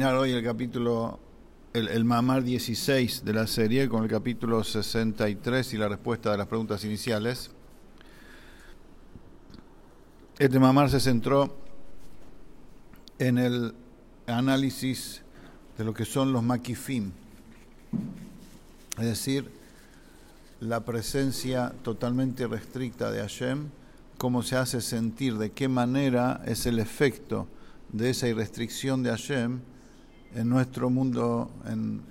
terminar hoy el capítulo, el mamar 16 de la serie, con el capítulo 63 y la respuesta de las preguntas iniciales. Este mamar se centró en el análisis de lo que son los maquifim, es decir, la presencia totalmente restricta de Hashem, cómo se hace sentir, de qué manera es el efecto de esa irrestricción de Hashem en nuestro mundo, en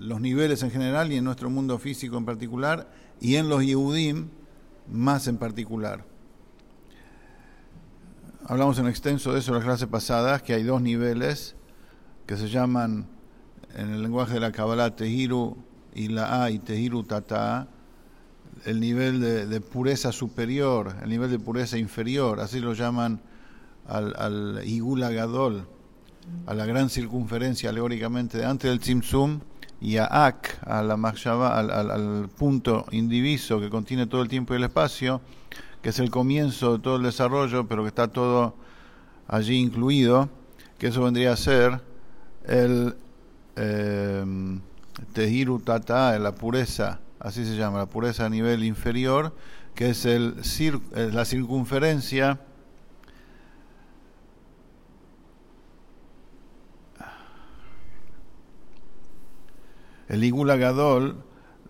los niveles en general y en nuestro mundo físico en particular, y en los Yehudim más en particular. Hablamos en extenso de eso en las clases pasadas, que hay dos niveles que se llaman en el lenguaje de la kabbalah tehiru ila'a y tehiru tata, el nivel de pureza superior, el nivel de pureza inferior, así lo llaman al Igula Gadol, a la gran circunferencia alegóricamente de antes del Tzimtzum, y a Ak, a la Mashiach, al punto indiviso que contiene todo el tiempo y el espacio, que es el comienzo de todo el desarrollo, pero que está todo allí incluido, que eso vendría a ser el tehiru tata, la pureza, así se llama, la pureza a nivel inferior, que es la circunferencia el Igula Gadol,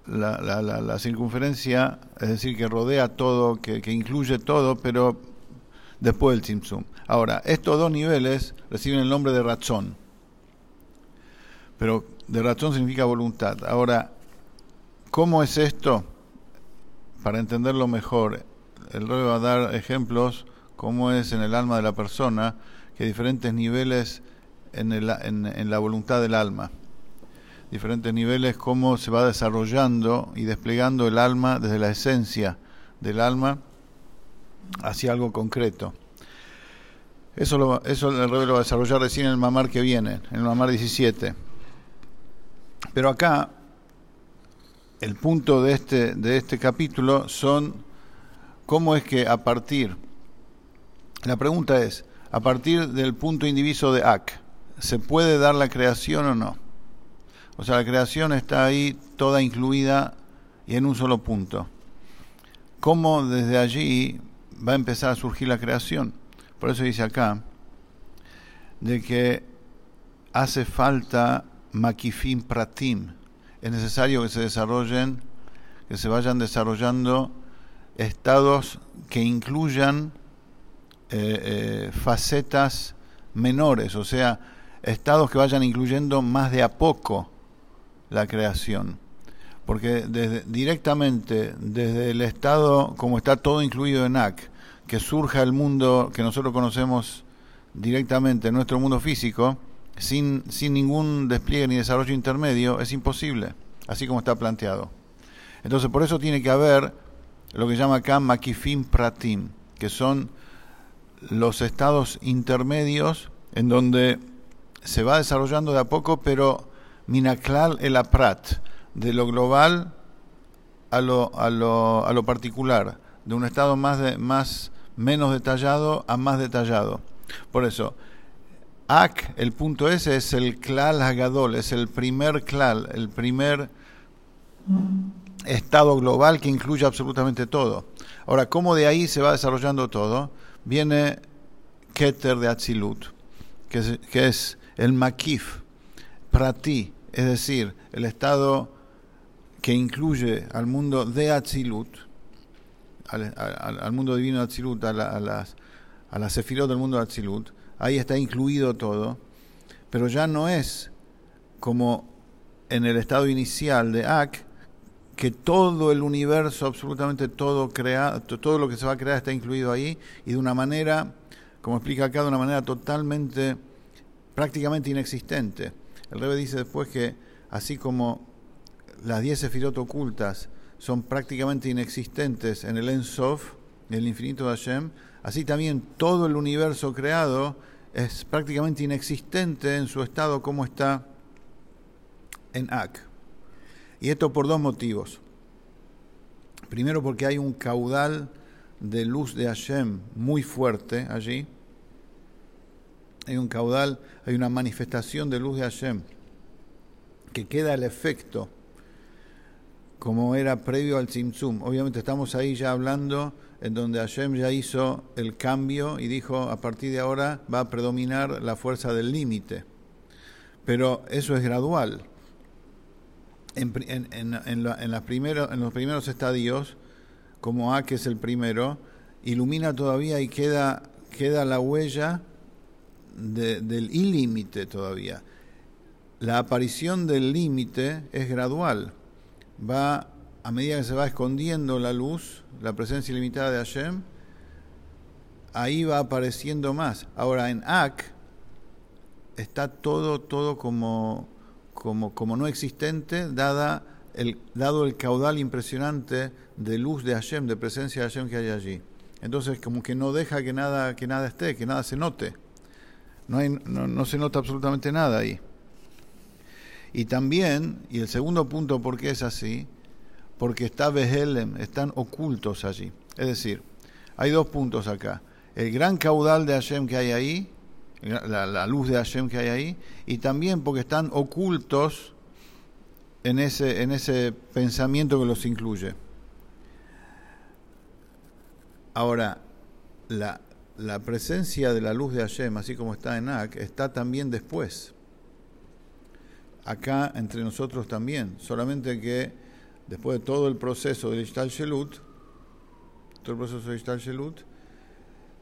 la circunferencia, es decir, que rodea todo, que incluye todo, pero después del Tzimtzum. Ahora, estos dos niveles reciben el nombre de Ratzón, pero de Ratzón significa voluntad. Ahora, ¿cómo es esto? Para entenderlo mejor, el Rebbe va a dar ejemplos, cómo es en el alma de la persona, que hay diferentes niveles en la voluntad del alma. Diferentes niveles, cómo se va desarrollando y desplegando el alma desde la esencia del alma hacia algo concreto. Eso el Rebbe lo va a desarrollar recién en el mamar que viene, en el mamar 17. Pero acá, el punto de este capítulo son cómo es que la pregunta es, a partir del punto indiviso de Ak, ¿se puede dar la creación o no? O sea, la creación está ahí toda incluida y en un solo punto. ¿Cómo desde allí va a empezar a surgir la creación? Por eso dice acá, de que hace falta maquifim pratim. Es necesario que se desarrollen, que se vayan desarrollando estados que incluyan facetas menores, o sea, estados que vayan incluyendo más de a poco la creación. Porque directamente desde el estado, como está todo incluido en Ak, que surja el mundo que nosotros conocemos directamente, nuestro mundo físico, sin ningún despliegue ni desarrollo intermedio, es imposible, así como está planteado. Entonces, por eso tiene que haber lo que llama acá maquifim pratim, que son los estados intermedios en donde se va desarrollando de a poco, pero minaklal el aprat, de lo global a lo particular, de un estado menos detallado a más detallado. Por eso Ak, el punto ese, es el klal hagadol, es el primer klal, el primer estado global que incluye absolutamente todo. Ahora, ¿cómo de ahí se va desarrollando todo? Viene Keter de Atzilut, que es el maquif prati, es decir, el estado que incluye al mundo de Atzilut, al mundo divino de Atzilut, a las sefirot del mundo de Atzilut. Ahí está incluido todo, pero ya no es como en el estado inicial de Ak, que todo el universo, absolutamente todo lo que se va a crear está incluido ahí, y de una manera, como explica acá, de una manera totalmente, prácticamente inexistente. El Rebbe dice después que así como las 10 sefirot ocultas son prácticamente inexistentes en el Ensof, en el infinito de Hashem, así también todo el universo creado es prácticamente inexistente en su estado como está en Ak. Y esto por dos motivos. Primero, porque hay un caudal de luz de Hashem muy fuerte allí, hay un caudal, hay una manifestación de luz de Hashem que queda el efecto como era previo al Tzimtzum. Obviamente estamos ahí ya hablando en donde Hashem ya hizo el cambio y dijo a partir de ahora va a predominar la fuerza del límite, pero eso es gradual. En los primeros estadios, como Ak es el primero, ilumina todavía y queda la huella del ilímite todavía. La aparición del límite es gradual. Va a medida que se va escondiendo la luz, la presencia ilimitada de Hashem, ahí va apareciendo más. Ahora en Ak está todo como no existente, dado el caudal impresionante de luz de Hashem, de presencia de Hashem que hay allí. Entonces como que no deja que nada esté, que nada se note. No se nota absolutamente nada ahí. Y también, y el segundo punto por qué es así, porque está Behelem, están ocultos allí. Es decir, hay dos puntos acá. El gran caudal de Hashem que hay ahí, la luz de Hashem que hay ahí, y también porque están ocultos en ese pensamiento que los incluye. Ahora, la presencia de la luz de Hashem, así como está en Ak, está también después. Acá entre nosotros también, solamente que después de todo el proceso del Ishtal Shalut,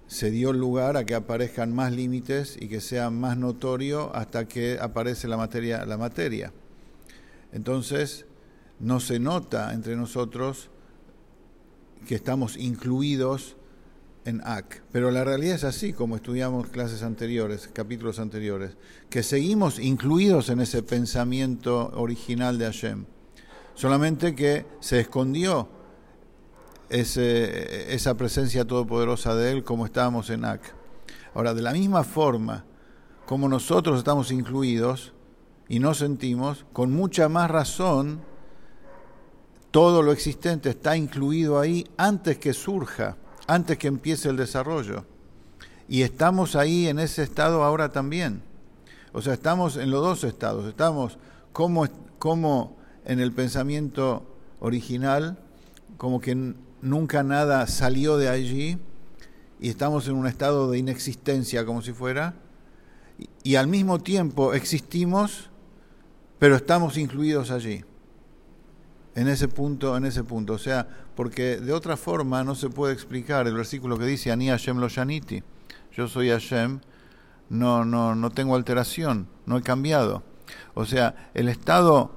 se dio lugar a que aparezcan más límites y que sea más notorio hasta que aparece la materia. Entonces no se nota entre nosotros que estamos incluidos en Ak, pero la realidad es así, como estudiamos clases anteriores, capítulos anteriores, que seguimos incluidos en ese pensamiento original de Hashem, solamente que se escondió esa presencia todopoderosa de Él como estábamos en Ak. Ahora, de la misma forma como nosotros estamos incluidos y no sentimos, con mucha más razón todo lo existente está incluido ahí antes que surja, antes que empiece el desarrollo, y estamos ahí en ese estado ahora también. O sea, estamos en los dos estados, estamos como en el pensamiento original, como que nunca nada salió de allí, y estamos en un estado de inexistencia como si fuera, y al mismo tiempo existimos, pero estamos incluidos allí. En ese punto, o sea, porque de otra forma no se puede explicar el versículo que dice Ani Hashem lo Yaniti, yo soy Hashem, no tengo alteración, no he cambiado. O sea, el estado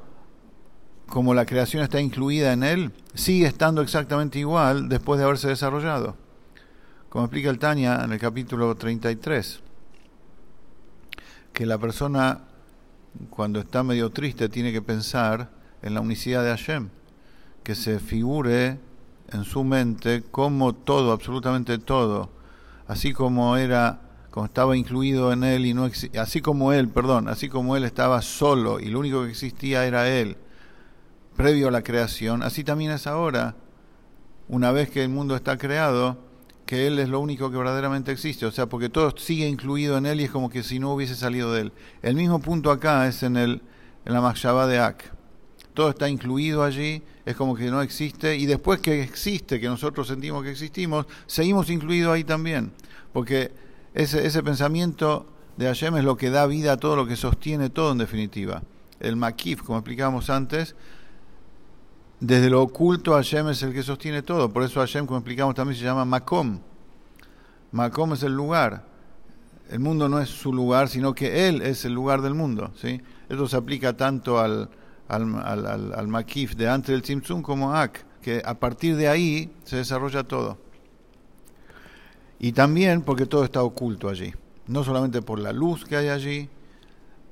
como la creación está incluida en él, sigue estando exactamente igual después de haberse desarrollado. Como explica el Tanya en el capítulo 33, que la persona cuando está medio triste tiene que pensar en la unicidad de Hashem, que se figure en su mente como todo, absolutamente todo, así como era, como estaba incluido en él y no existía, así como él estaba solo y lo único que existía era él, previo a la creación, así también es ahora, una vez que el mundo está creado, que él es lo único que verdaderamente existe, o sea, porque todo sigue incluido en él y es como que si no hubiese salido de él. El mismo punto acá es en la Machshavá de Ak. Todo está incluido allí, es como que no existe, y después que existe, que nosotros sentimos que existimos, seguimos incluidos ahí también, porque ese pensamiento de Hashem es lo que da vida a todo, lo que sostiene todo en definitiva. El maquif, como explicábamos antes, desde lo oculto Hashem es el que sostiene todo, por eso Hashem, como explicamos también, se llama Makom. Makom es el lugar. El mundo no es su lugar, sino que Él es el lugar del mundo, ¿sí? Esto se aplica tanto al maquif de antes del Tzimtzum como Ak, que a partir de ahí se desarrolla todo. Y también porque todo está oculto allí, no solamente por la luz que hay allí,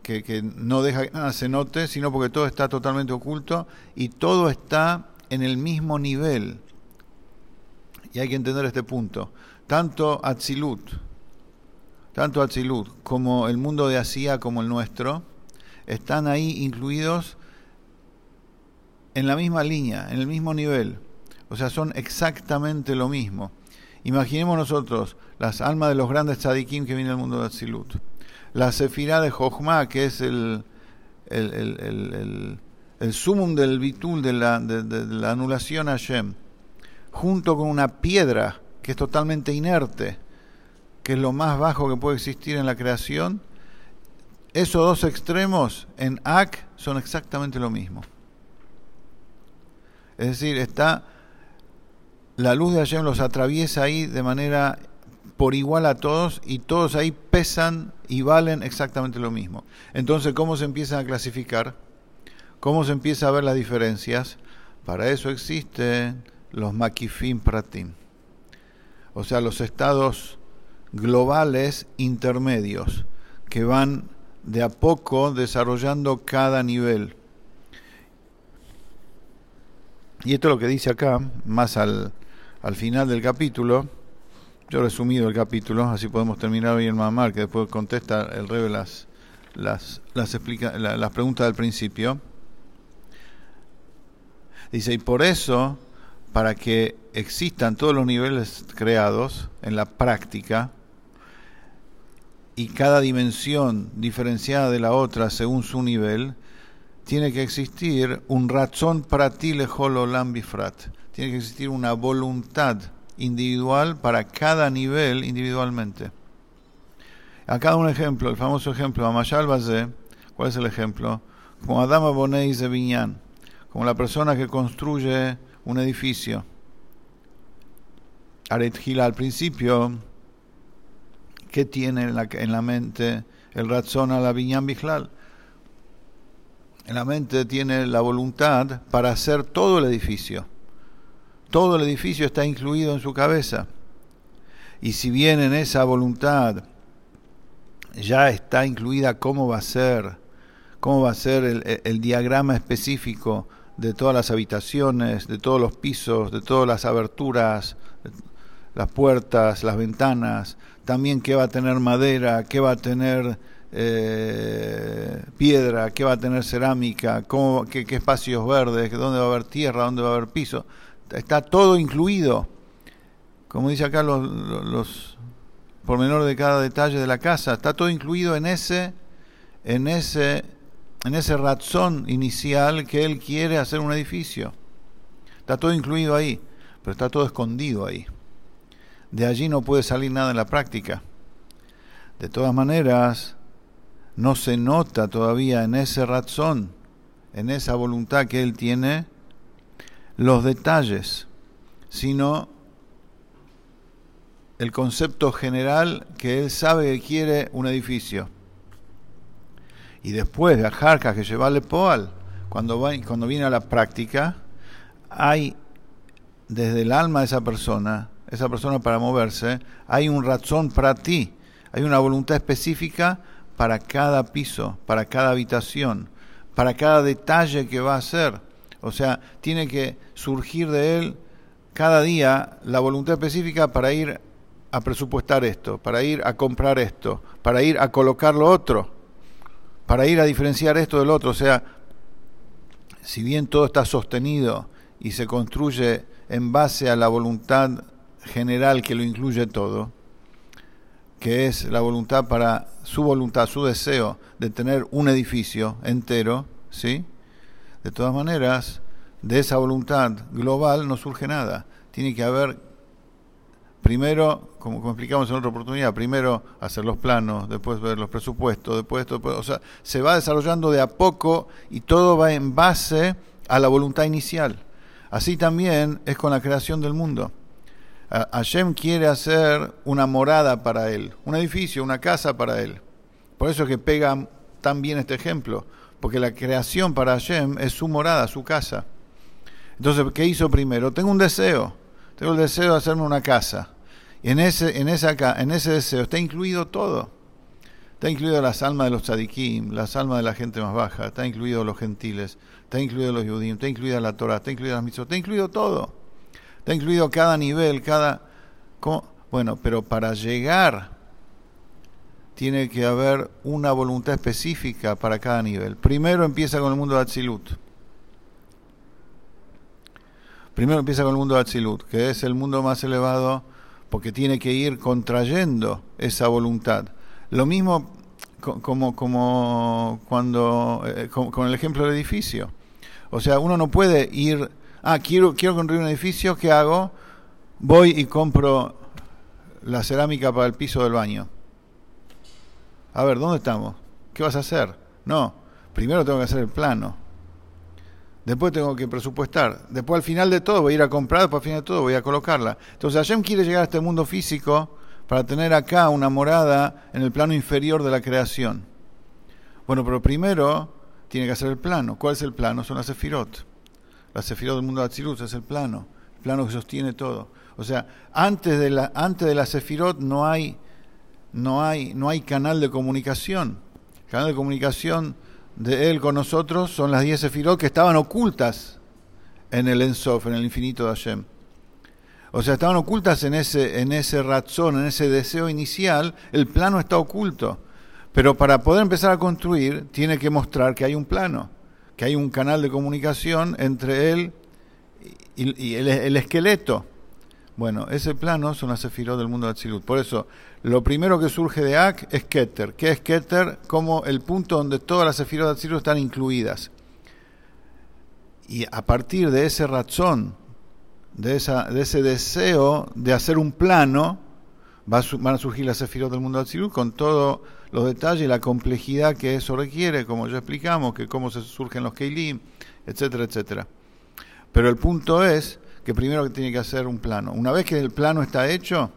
que no deja que nada se note, sino porque todo está totalmente oculto y todo está en el mismo nivel. Y hay que entender este punto. Tanto Atzilut como el mundo de Asiá como el nuestro, están ahí incluidos en la misma línea, en el mismo nivel. O sea, son exactamente lo mismo. Imaginemos nosotros las almas de los grandes Tzadikim que vienen al mundo de Atzilut. la Sefirah de Jochma, que es el sumum del bitul, de la anulación a Hashem, junto con una piedra que es totalmente inerte, que es lo más bajo que puede existir en la creación, esos dos extremos en Ak son exactamente lo mismo. Es decir, está la luz de Hashem, los atraviesa ahí de manera por igual a todos, y todos ahí pesan y valen exactamente lo mismo. Entonces, ¿cómo se empiezan a clasificar? ¿Cómo se empieza a ver las diferencias? Para eso existen los maquifim pratim, o sea, los estados globales intermedios que van de a poco desarrollando cada nivel. Y esto es lo que dice acá, más al final del capítulo. Yo he resumido el capítulo, así podemos terminar hoy el mamar, que después contesta el Rebe las preguntas del principio. Dice, y por eso, para que existan todos los niveles creados en la práctica, y cada dimensión diferenciada de la otra según su nivel, tiene que existir un Ratzón prati lejol olam bifrat. Tiene que existir una voluntad individual para cada nivel individualmente. Acá un ejemplo, el famoso ejemplo, Amashal Bazé. ¿Cuál es el ejemplo? Como Adama Bonei Zevinyan, como la persona que construye un edificio. Aret Hila, al principio, ¿qué tiene en la mente el Ratzón a la Binyan Bichlal? En la mente tiene la voluntad para hacer todo el edificio. Todo el edificio está incluido en su cabeza. Y si bien en esa voluntad ya está incluida cómo va a ser el diagrama específico de todas las habitaciones, de todos los pisos, de todas las aberturas, las puertas, las ventanas, también qué va a tener madera, qué va a tener piedra, qué va a tener cerámica, qué espacios verdes, dónde va a haber tierra, dónde va a haber piso, está todo incluido, como dice acá los pormenores de cada detalle de la casa, está todo incluido en ese ratzón inicial que él quiere hacer un edificio. Está todo incluido ahí, pero está todo escondido ahí. De allí no puede salir nada en la práctica. De todas maneras, no se nota todavía en ese ratzón, en esa voluntad que él tiene, los detalles, sino el concepto general que él sabe que quiere un edificio. Y después de Ajarca que lleva al Poal, cuando viene a la práctica, hay desde el alma de esa persona para moverse, hay un ratzón prati, hay una voluntad específica para cada piso, para cada habitación, para cada detalle que va a hacer. O sea, tiene que surgir de él cada día la voluntad específica para ir a presupuestar esto, para ir a comprar esto, para ir a colocar lo otro, para ir a diferenciar esto del otro. O sea, si bien todo está sostenido y se construye en base a la voluntad general que lo incluye todo, que es la voluntad para su voluntad, su deseo de tener un edificio entero, ¿sí? De todas maneras, de esa voluntad global no surge nada. Tiene que haber primero, como explicamos en otra oportunidad, primero hacer los planos, después ver los presupuestos, después, o sea, se va desarrollando de a poco y todo va en base a la voluntad inicial. Así también es con la creación del mundo. Hashem quiere hacer una morada para él, un edificio, una casa para él. Por eso es que pega tan bien este ejemplo, porque la creación para Hashem es su morada, su casa. Entonces, ¿qué hizo primero? Tengo el deseo de hacerme una casa. Y en ese deseo está incluido todo. Está incluido las almas de los tzadikim, las almas de la gente más baja, está incluido los gentiles, está incluido los Yehudí, está incluida la Torah, está incluida las mitzvot, está incluido todo. Está incluido cada nivel, cada... ¿Cómo? Bueno, pero para llegar tiene que haber una voluntad específica para cada nivel. Primero empieza con el mundo de Atzilut. Que es el mundo más elevado, porque tiene que ir contrayendo esa voluntad. Lo mismo como el ejemplo del edificio. O sea, uno no puede ir, quiero construir un edificio, ¿qué hago? Voy y compro la cerámica para el piso del baño. A ver, ¿dónde estamos? ¿Qué vas a hacer? No, primero tengo que hacer el plano. Después tengo que presupuestar. Después al final de todo voy a ir a comprar, después al final de todo voy a colocarla. Entonces Hashem quiere llegar a este mundo físico para tener acá una morada en el plano inferior de la creación. Bueno, pero primero tiene que hacer el plano. ¿Cuál es el plano? Son las sefirot. Las sefirot del mundo de Atzilut es el plano que sostiene todo. O sea, antes de la sefirot no hay canal de comunicación. El canal de comunicación de él con nosotros son las 10 sefirot que estaban ocultas en el Ensof, en el infinito de Hashem. O sea, estaban ocultas en ese ratzón, en ese deseo inicial. El plano está oculto, pero para poder empezar a construir tiene que mostrar que hay un plano, que hay un canal de comunicación entre él y el esqueleto. Bueno, ese plano son las sefirot del mundo de Atzilut. Por eso, lo primero que surge de Ak es Keter. ¿Qué es Keter? Como el punto donde todas las sefirot de Atzilut están incluidas. Y a partir de ese razón, de ese deseo de hacer un plano, van a surgir las sefirot del mundo de Atzilut con todos los detalles y la complejidad que eso requiere, como ya explicamos, que cómo se surgen los keilim, etcétera, etcétera. Pero el punto es que primero tiene que hacer un plano. Una vez que el plano está hecho,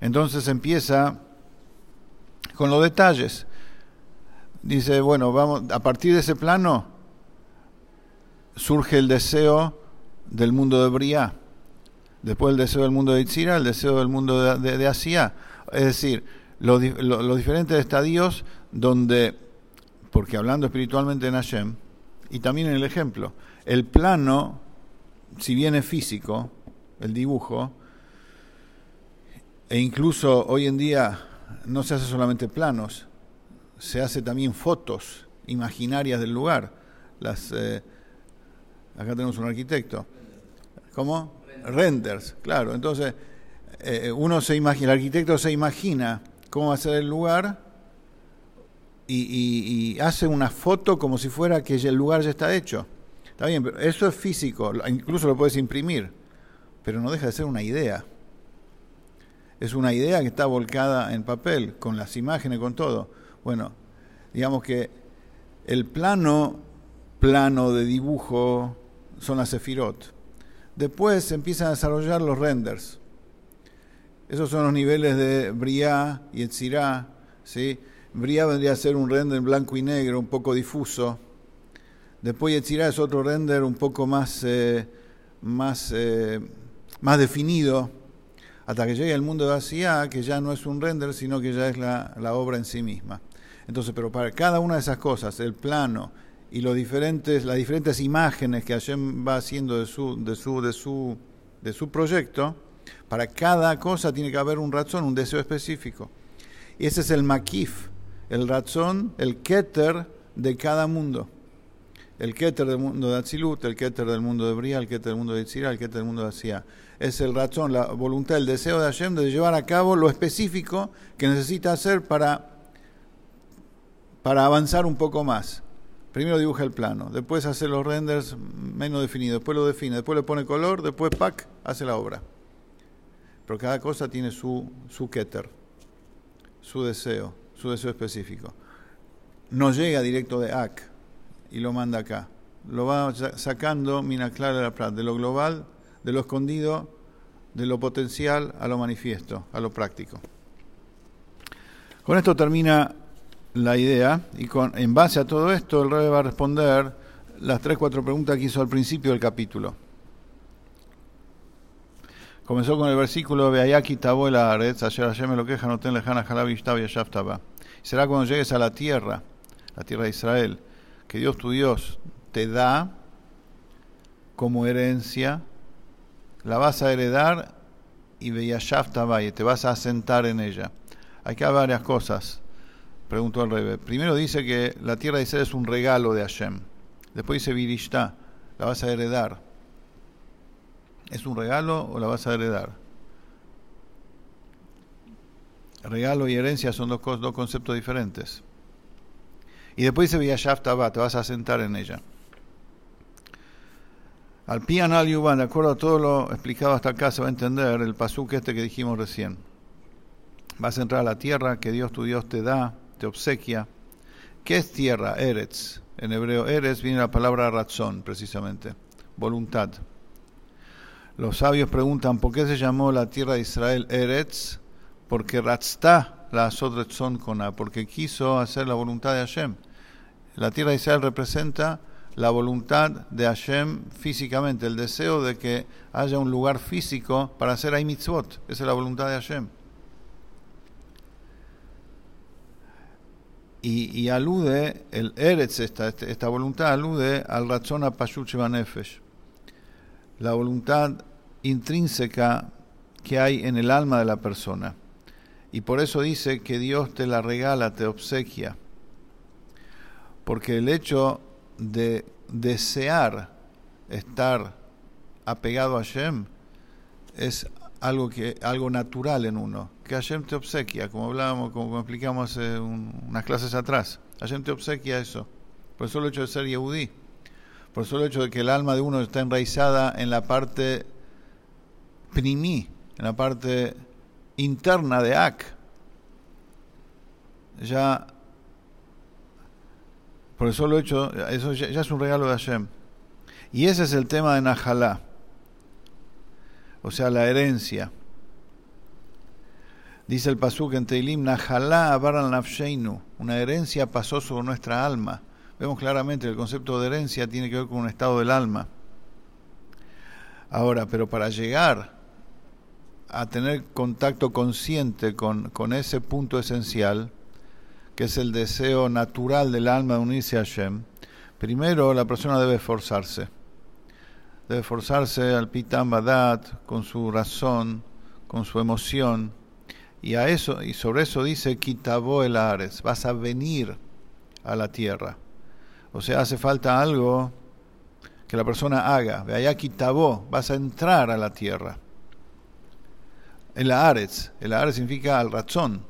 entonces empieza con los detalles. Dice, bueno, vamos, a partir de ese plano surge el deseo del mundo de Briá, después el deseo del mundo de Itzirá, el deseo del mundo de Asiá. Es decir, los diferentes estadios donde, porque hablando espiritualmente en Hashem, y también en el ejemplo, el plano, si bien es físico, el dibujo, e incluso hoy en día no se hace solamente planos, se hace también fotos imaginarias del lugar. Acá tenemos un arquitecto. ¿Cómo? Renders, claro. Entonces, uno se imagina, el arquitecto se imagina cómo va a ser el lugar y hace una foto como si fuera que el lugar ya está hecho. Está bien, pero eso es físico, incluso lo puedes imprimir, pero no deja de ser una idea. Es una idea que está volcada en papel, con las imágenes, con todo. Bueno, digamos que el plano de dibujo son las sefirot. Después se empiezan a desarrollar los renders. Esos son los niveles de Briá y Etzirá, ¿sí? Briá vendría a ser un render en blanco y negro, un poco difuso. Después Yetzirá es otro render un poco más definido, hasta que llegue al mundo de Asiá, que ya no es un render, sino que ya es la obra en sí misma. Entonces, pero para cada una de esas cosas, el plano y las diferentes imágenes que Hashem va haciendo de su proyecto, para cada cosa tiene que haber un razón, un deseo específico. Y ese es el maquif, el razón, el keter de cada mundo. El Keter del mundo de Atzilut, el Keter del mundo de Briá, el Keter del mundo de Itzirá, el Keter del mundo de Asiá. Es el razón, la voluntad, el deseo de Hashem de llevar a cabo lo específico que necesita hacer para avanzar un poco más. Primero dibuja el plano, después hace los renders menos definidos, después lo define, después le pone color, después hace la obra. Pero cada cosa tiene su Keter, su deseo específico. No llega directo de Ak y lo manda acá, lo va sacando mina clara de la plata, de lo global, de lo escondido, de lo potencial a lo manifiesto, a lo práctico. Con esto termina la idea, y en base a todo esto el Rebbe va a responder las 3-4 preguntas que hizo al principio del capítulo. Comenzó con el versículo de Ayaki Tabola Aretz, ayer ayer me lo queja, no ten lejana Najalá Virishtá Yashaftaba. Será cuando llegues a la tierra de Israel, que Dios tu Dios te da como herencia, la vas a heredar y te vas a asentar en ella. Acá hay varias cosas, preguntó al Rebbe. Primero dice que la tierra de Israel es un regalo de Hashem. Después dice Virishtá, la vas a heredar. ¿Es un regalo o la vas a heredar? Regalo y herencia son dos conceptos diferentes. Y después dice Viyashaftabá, te vas a sentar en ella. Al Pianal Yuban, de acuerdo a todo lo explicado hasta acá, se va a entender el pasuk este que dijimos recién. Vas a entrar a la tierra que Dios tu Dios te da, te obsequia. ¿Qué es tierra? Eretz. En hebreo Eretz viene la palabra Ratzón, precisamente, voluntad. Los sabios preguntan, ¿por qué se llamó la tierra de Israel Eretz? Porque Ratzta la asot Ratzón Koná, porque quiso hacer la voluntad de Hashem. La tierra de Israel representa la voluntad de Hashem físicamente, el deseo de que haya un lugar físico para hacer ahí mitzvot. Esa es la voluntad de Hashem. Y alude, el Eretz, esta voluntad alude al Ratzón Pashut Shebanefesh, la voluntad intrínseca que hay en el alma de la persona. Y por eso dice que Dios te la regala, te obsequia. Porque el hecho de desear estar apegado a Hashem es algo natural en uno, que Hashem te obsequia, como explicamos hace unas clases atrás. Hashem te obsequia eso, por el solo hecho de ser Yehudí, por el solo hecho de que el alma de uno está enraizada en la parte primí, en la parte interna de Ak. Ya, por el solo hecho, eso ya es un regalo de Hashem. Y ese es el tema de Najalá, o sea, la herencia. Dice el pasuk en Teilim, Najalá abaran nafsheinu, una herencia pasó sobre nuestra alma. Vemos claramente que el concepto de herencia tiene que ver con un estado del alma. Ahora, pero para llegar a tener contacto consciente con ese punto esencial, que es el deseo natural del alma de unirse a Hashem, primero la persona debe esforzarse. Debe esforzarse al Pitam Badat, con su razón, con su emoción. Y sobre eso dice Kitabo el Ares, vas a venir a la tierra. O sea, hace falta algo que la persona haga. Ve allá Kitabo, vas a entrar a la tierra. El Ares significa al Ratzón.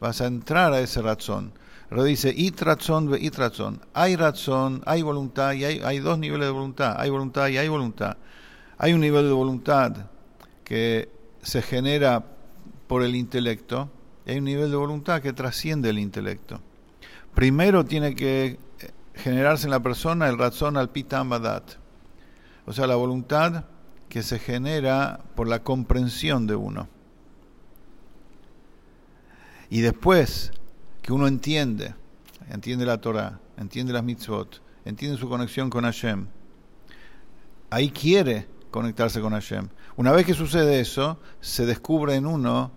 Vas a entrar a ese Ratzón. Pero dice It Ratzón ve It Ratzón. Hay Ratzón, hay voluntad y hay dos niveles de voluntad. Hay voluntad y hay voluntad. Hay un nivel de voluntad que se genera por el intelecto, y hay un nivel de voluntad que trasciende el intelecto. Primero tiene que generarse en la persona el Ratzón al Pitam Badat, o sea, la voluntad que se genera por la comprensión de uno. Y después que uno entiende la Torah, entiende las mitzvot, entiende su conexión con Hashem, ahí quiere conectarse con Hashem. Una vez que sucede eso, se descubre en uno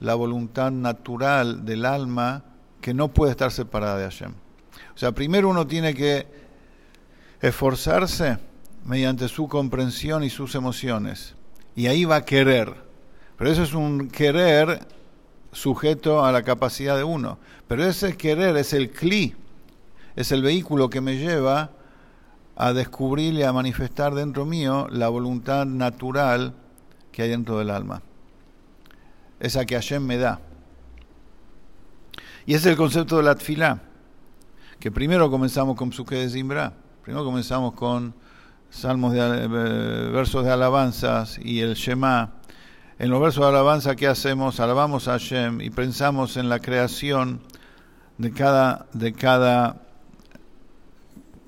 la voluntad natural del alma que no puede estar separada de Hashem. O sea, primero uno tiene que esforzarse mediante su comprensión y sus emociones. Y ahí va a querer. Pero eso es un querer sujeto a la capacidad de uno. Pero ese querer es el cli, es el vehículo que me lleva a descubrir y a manifestar dentro mío la voluntad natural que hay dentro del alma. Esa que Hashem me da. Y ese es el concepto de la atfilá, que primero comenzamos con psuqué de Zimbra, primero comenzamos con salmos versos de alabanzas y el Shemá. En los versos de alabanza, ¿qué hacemos? Alabamos a Hashem y pensamos en la creación de cada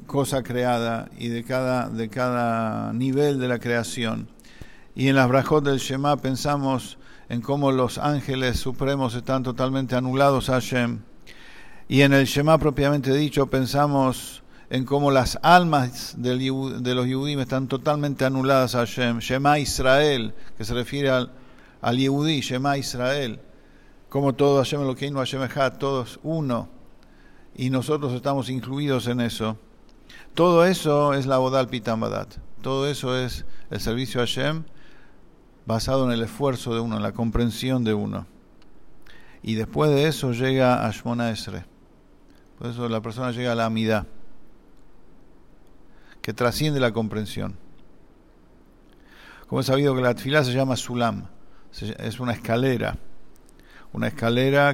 cosa creada y de cada nivel de la creación. Y en las brajot del Shemá pensamos en cómo los ángeles supremos están totalmente anulados a Hashem. Y en el Shemá propiamente dicho pensamos en cómo las almas de los Yehudim están totalmente anuladas a Hashem. Shemá Israel, que se refiere al Yehudí, Shemá Israel. Como todo Hashem Elokeinu, Hashem Echad, todos uno. Y nosotros estamos incluidos en eso. Todo eso es la abodá al Pitam Badat. Todo eso es el servicio a Hashem basado en el esfuerzo de uno, en la comprensión de uno. Y después de eso llega a Shmona Esre. Por eso la persona llega a la amida, que trasciende la comprensión. Como he sabido que la atfilá se llama sulam, es una escalera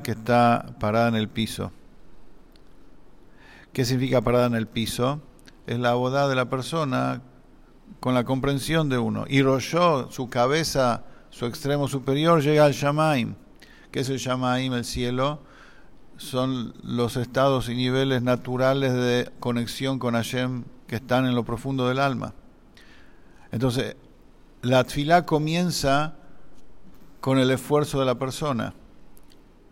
que está parada en el piso, ¿Qué significa parada en el piso? Es la abodá de la persona con la comprensión de uno. Y royó, su cabeza, su extremo superior, llega al shamaim. ¿Qué es el shamaim? El cielo. Son los estados y niveles naturales de conexión con Hashem que están en lo profundo del alma. Entonces, la atfilá comienza con el esfuerzo de la persona,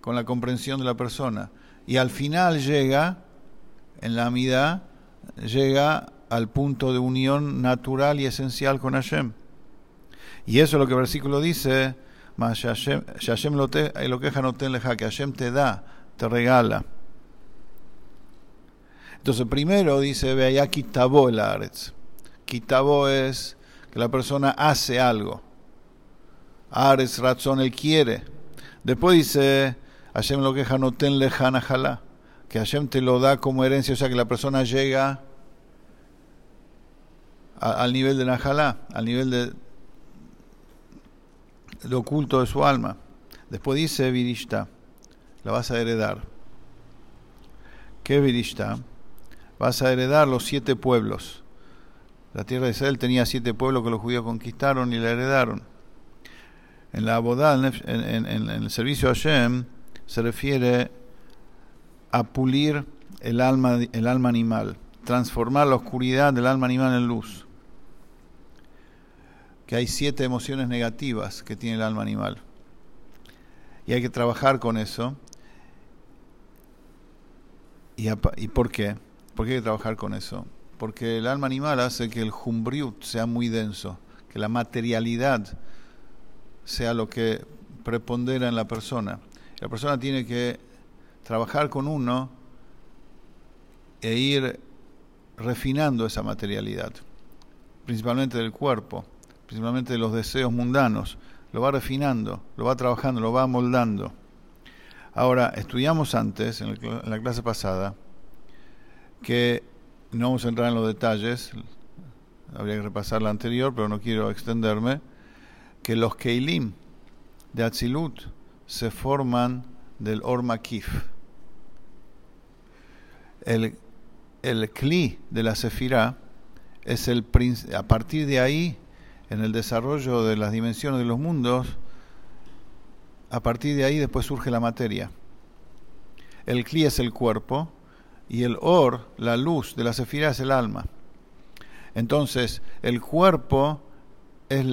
con la comprensión de la persona. Y al final llega, en la amida, llega al punto de unión natural y esencial con Hashem. Y eso es lo que el versículo dice, Hashem lo queja no ten leja, que Hashem te da, te regala. Entonces primero dice, ve allá kitabó el aretz. Kitabó es que la persona hace algo. Aretz, Ratzón, él quiere. Después dice, Hashem lo queja no ten leja Najalá, que Hashem te lo da como herencia, o sea que la persona llega al nivel de Najalá, al nivel de lo oculto de su alma. Después dice Virishtá, la vas a heredar. ¿Qué es Virishtá? Vas a heredar los 7 pueblos. La tierra de Israel tenía 7 pueblos que los judíos conquistaron y la heredaron. En la abodá, en el servicio a Hashem, se refiere a pulir el alma animal, transformar la oscuridad del alma animal en luz. Que hay 7 emociones negativas que tiene el alma animal. Y hay que trabajar con eso. ¿Y por qué? ¿Por qué hay que trabajar con eso? Porque el alma animal hace que el jumbriut sea muy denso, que la materialidad sea lo que prepondera en la persona. La persona tiene que trabajar con uno e ir refinando esa materialidad, principalmente del cuerpo, principalmente de los deseos mundanos. Lo va refinando, lo va trabajando, lo va moldando. Ahora, estudiamos antes, en la clase pasada, que no vamos a entrar en los detalles, habría que repasar la anterior, pero no quiero extenderme, que los keilim de Atzilut se forman del or maquif. El kli de la Sefirah es el a partir de ahí, en el desarrollo de las dimensiones de los mundos, a partir de ahí después surge la materia. El kli es el cuerpo y el or, la luz de la Sefirah, es el alma. Entonces, el cuerpo es,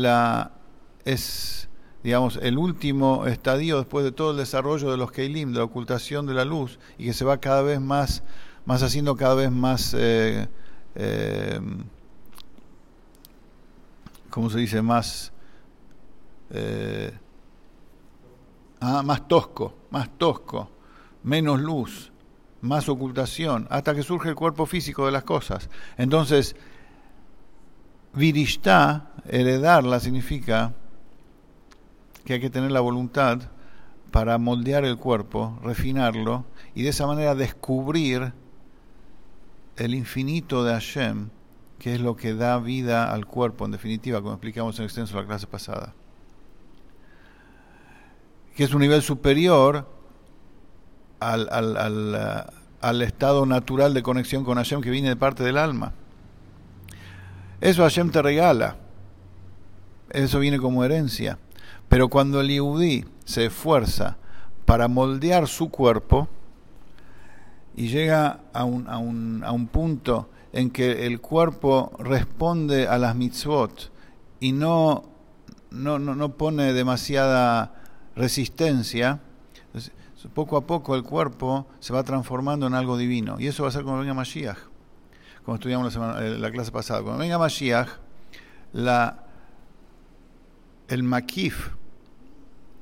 digamos, el último estadio después de todo el desarrollo de los keilim, de la ocultación de la luz, y que se va cada vez más haciendo cada vez más ¿cómo se dice? Más tosco, menos luz, más ocultación, hasta que surge el cuerpo físico de las cosas. Entonces, Virishtá, heredarla, significa que hay que tener la voluntad para moldear el cuerpo, refinarlo, y de esa manera descubrir el infinito de Hashem, que es lo que da vida al cuerpo, en definitiva, como explicamos en extenso la clase pasada, que es un nivel superior al estado natural de conexión con Hashem que viene de parte del alma. Eso Hashem te regala, eso viene como herencia. Pero cuando el Yehudí se esfuerza para moldear su cuerpo y llega a un punto en que el cuerpo responde a las mitzvot y no pone demasiada resistencia, entonces, poco a poco el cuerpo se va transformando en algo divino. Y eso va a ser cuando venga Mashiach, como estudiamos la clase pasada. Cuando venga Mashiach, el maquif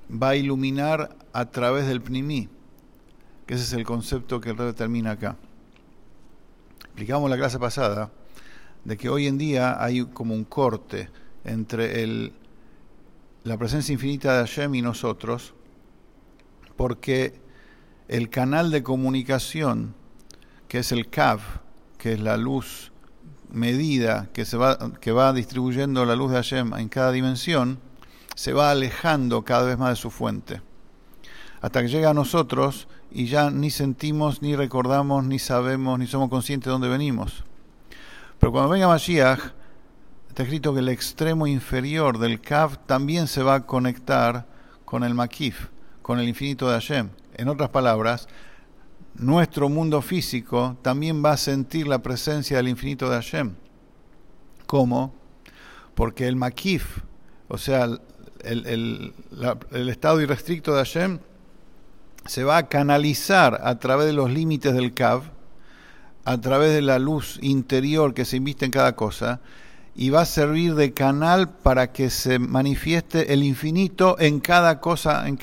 va a iluminar a través del pnimí, que ese es el concepto que el Rebbe termina acá. Explicamos la clase pasada de que hoy en día hay como un corte entre la presencia infinita de Hashem y nosotros, porque el canal de comunicación, que es el Kav, que es la luz medida que va distribuyendo la luz de Hashem en cada dimensión, se va alejando cada vez más de su fuente. hasta que llega a nosotros y ya ni sentimos, ni recordamos, ni sabemos, ni somos conscientes de dónde venimos. Pero cuando venga Mashiach, está escrito que el extremo inferior del Kav también se va a conectar con el maquif, con el infinito de Hashem. En otras palabras, nuestro mundo físico también va a sentir la presencia del infinito de Hashem. ¿Cómo? Porque el maquif, o sea, el estado irrestricto de Hashem, se va a canalizar a través de los límites del Kav, a través de la luz interior que se inviste en cada cosa, y va a servir de canal para que se manifieste el infinito en cada cosa en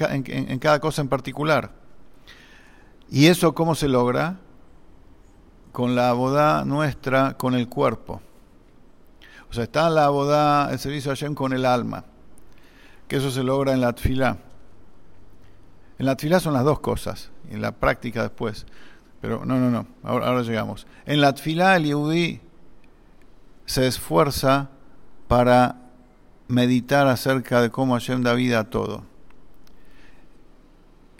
cada cosa en particular. ¿Y eso cómo se logra? Con la abodá nuestra, con el cuerpo. O sea, está la abodá, el servicio de Hashem, con el alma, que eso se logra en la atfilá. En la atfilá son las dos cosas, en la práctica después. Pero no, ahora llegamos. En la atfilá el Yehudí se esfuerza para meditar acerca de cómo Hashem da vida a todo.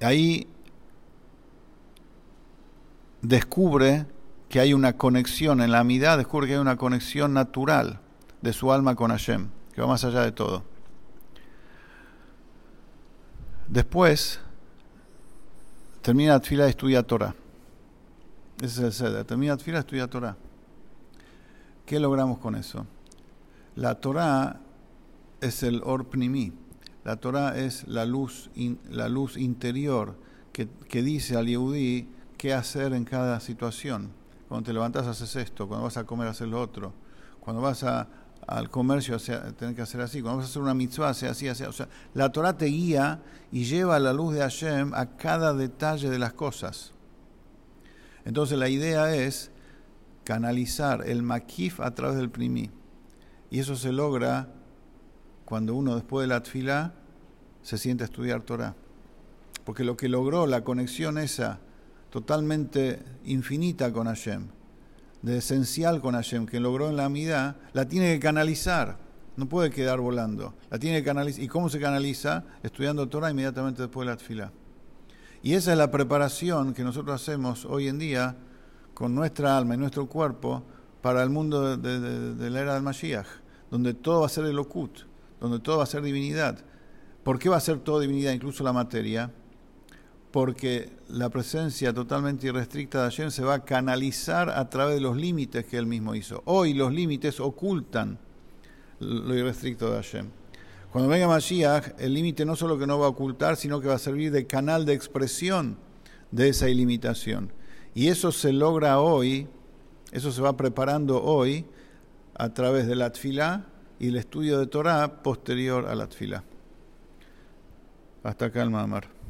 Ahí descubre que hay una conexión en la amida, descubre que hay una conexión natural de su alma con Hashem, que va más allá de todo. Después termina la atfilá y estudia Torah. Ese es el seder. Termina la atfilá y estudia Torah. ¿Qué logramos con eso? La Torah es el or pnimí. La Torah es la luz interior que dice al Yehudí qué hacer en cada situación. Cuando te levantás haces esto, cuando vas a comer haces lo otro, cuando vas al comercio tenés que hacer así, cuando vas a hacer una mitzvah haces así. O sea, la Torah te guía y lleva la luz de Hashem a cada detalle de las cosas. Entonces la idea es canalizar el maquif a través del primí, y eso se logra cuando uno, después de la atfilá, se siente a estudiar Torah, porque lo que logró la conexión esa totalmente infinita con Hashem, de esencial con Hashem, que logró en la amidá, la tiene que canalizar, no puede quedar volando, la tiene que canalizar. ¿Y cómo se canaliza? Estudiando Torah inmediatamente después de la atfilá. Y esa es la preparación que nosotros hacemos hoy en día con nuestra alma y nuestro cuerpo para el mundo de la era del Mashiach, donde todo va a ser elokut, donde todo va a ser divinidad. ¿Por qué va a ser todo divinidad, incluso la materia? Porque la presencia totalmente irrestricta de Hashem se va a canalizar a través de los límites que él mismo hizo. Hoy los límites ocultan lo irrestricto de Hashem. Cuando venga Mashiach, el límite no solo que no va a ocultar, sino que va a servir de canal de expresión de esa ilimitación. Y eso se logra hoy, eso se va preparando hoy a través de la atfilá y el estudio de Torah posterior a la atfilá. Hasta acá el mamar.